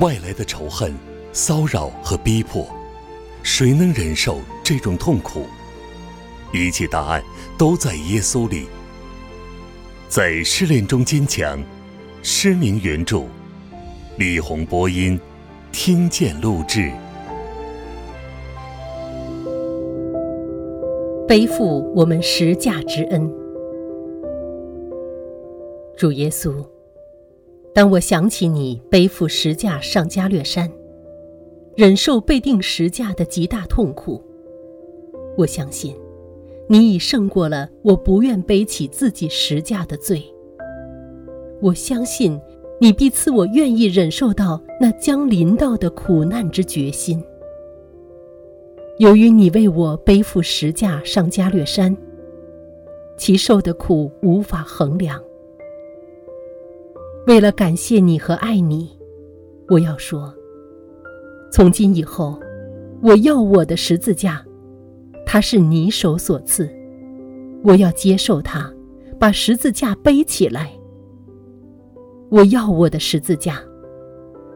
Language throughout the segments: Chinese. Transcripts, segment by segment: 外来的仇恨、骚扰和逼迫，谁能忍受这种痛苦？一切答案都在耶稣里。在失恋中坚强，施明原著，李红播音，听见录制。背负我们十架之恩。主耶稣，当我想起你背负十架上加略山，忍受被钉十架的极大痛苦，我相信你已胜过了我不愿背起自己十架的罪。我相信你必赐我愿意忍受到那将临到的苦难之决心。由于你为我背负十架上加略山，其受的苦无法衡量。为了感谢你和爱你，我要说，从今以后，我要我的十字架，它是你手所赐，我要接受它，把十字架背起来。我要我的十字架，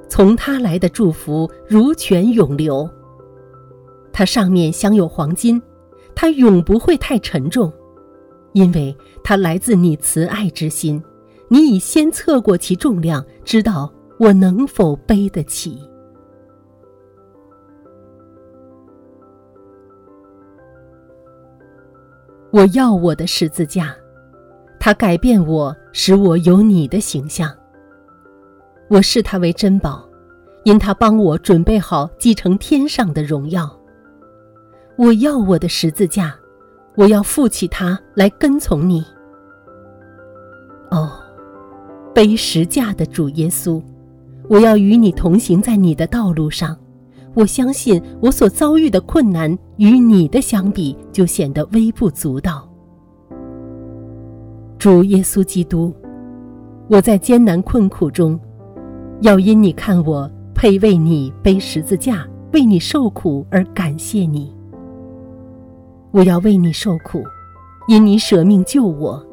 从它来的祝福如泉涌流，它上面镶有黄金，它永不会太沉重，因为它来自你慈爱之心，你已先测过其重量，知道我能否背得起。我要我的十字架，它改变我，使我有你的形象。我视它为珍宝，因它帮我准备好继承天上的荣耀。我要我的十字架，我要负起它来跟从你。哦，背十架的主耶稣，我要与你同行在你的道路上。我相信我所遭遇的困难与你的相比就显得微不足道。主耶稣基督，我在艰难困苦中，要因你看我配为你背十字架，为你受苦而感谢你。我要为你受苦，因你舍命救我，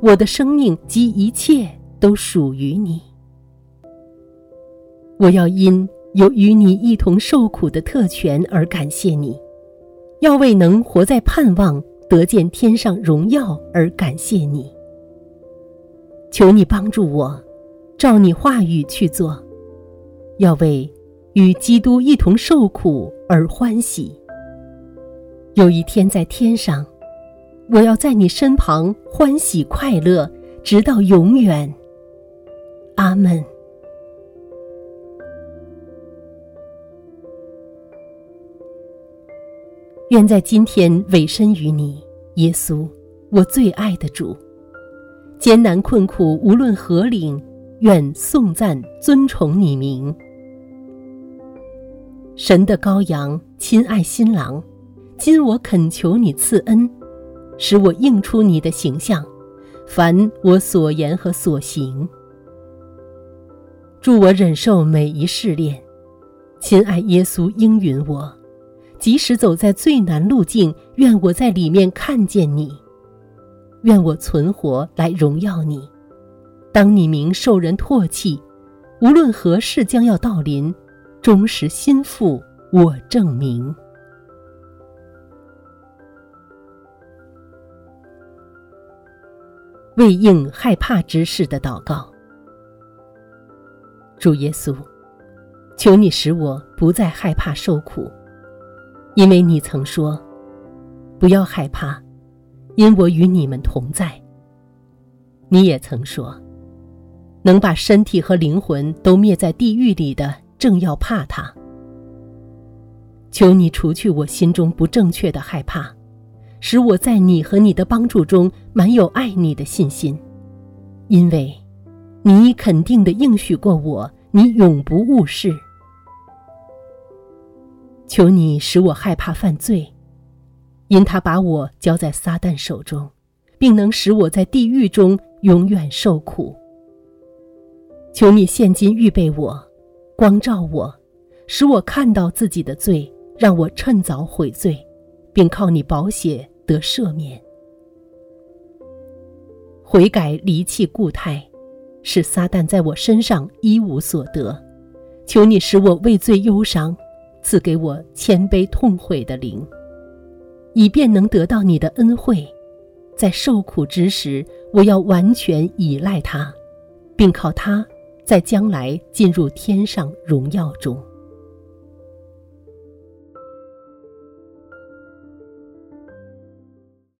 我的生命及一切都属于你。我要因有与你一同受苦的特权而感谢你，要为能活在盼望得见天上荣耀而感谢你。求你帮助我，照你话语去做，要为与基督一同受苦而欢喜。有一天在天上，我要在你身旁欢喜快乐，直到永远。阿们。愿在今天委身于你，耶稣，我最爱的主。艰难困苦无论何领，愿颂赞尊崇你名。神的羔羊，亲爱新郎，今我恳求你赐恩，使我映出你的形象，凡我所言和所行。助我忍受每一试炼，亲爱耶稣应允我。即使走在最难路径，愿我在里面看见你，愿我存活来荣耀你。当你名受人唾弃，无论何事将要到临，忠实心腹我证明。为应害怕之事的祷告。主耶稣，求你使我不再害怕受苦，因为你曾说，不要害怕，因我与你们同在。你也曾说，能把身体和灵魂都灭在地狱里的，正要怕他。求你除去我心中不正确的害怕，使我在你和你的帮助中满有爱你的信心，因为你肯定地应许过我，你永不误事。求你使我害怕犯罪，因他把我交在撒旦手中，并能使我在地狱中永远受苦。求你现今预备我，光照我，使我看到自己的罪，让我趁早悔罪，并靠你宝血得赦免。悔改离弃故态，使撒旦在我身上一无所得，求你使我畏罪忧伤，赐给我谦卑痛悔的灵，以便能得到你的恩惠。在受苦之时，我要完全依赖他，并靠他在将来进入天上荣耀中。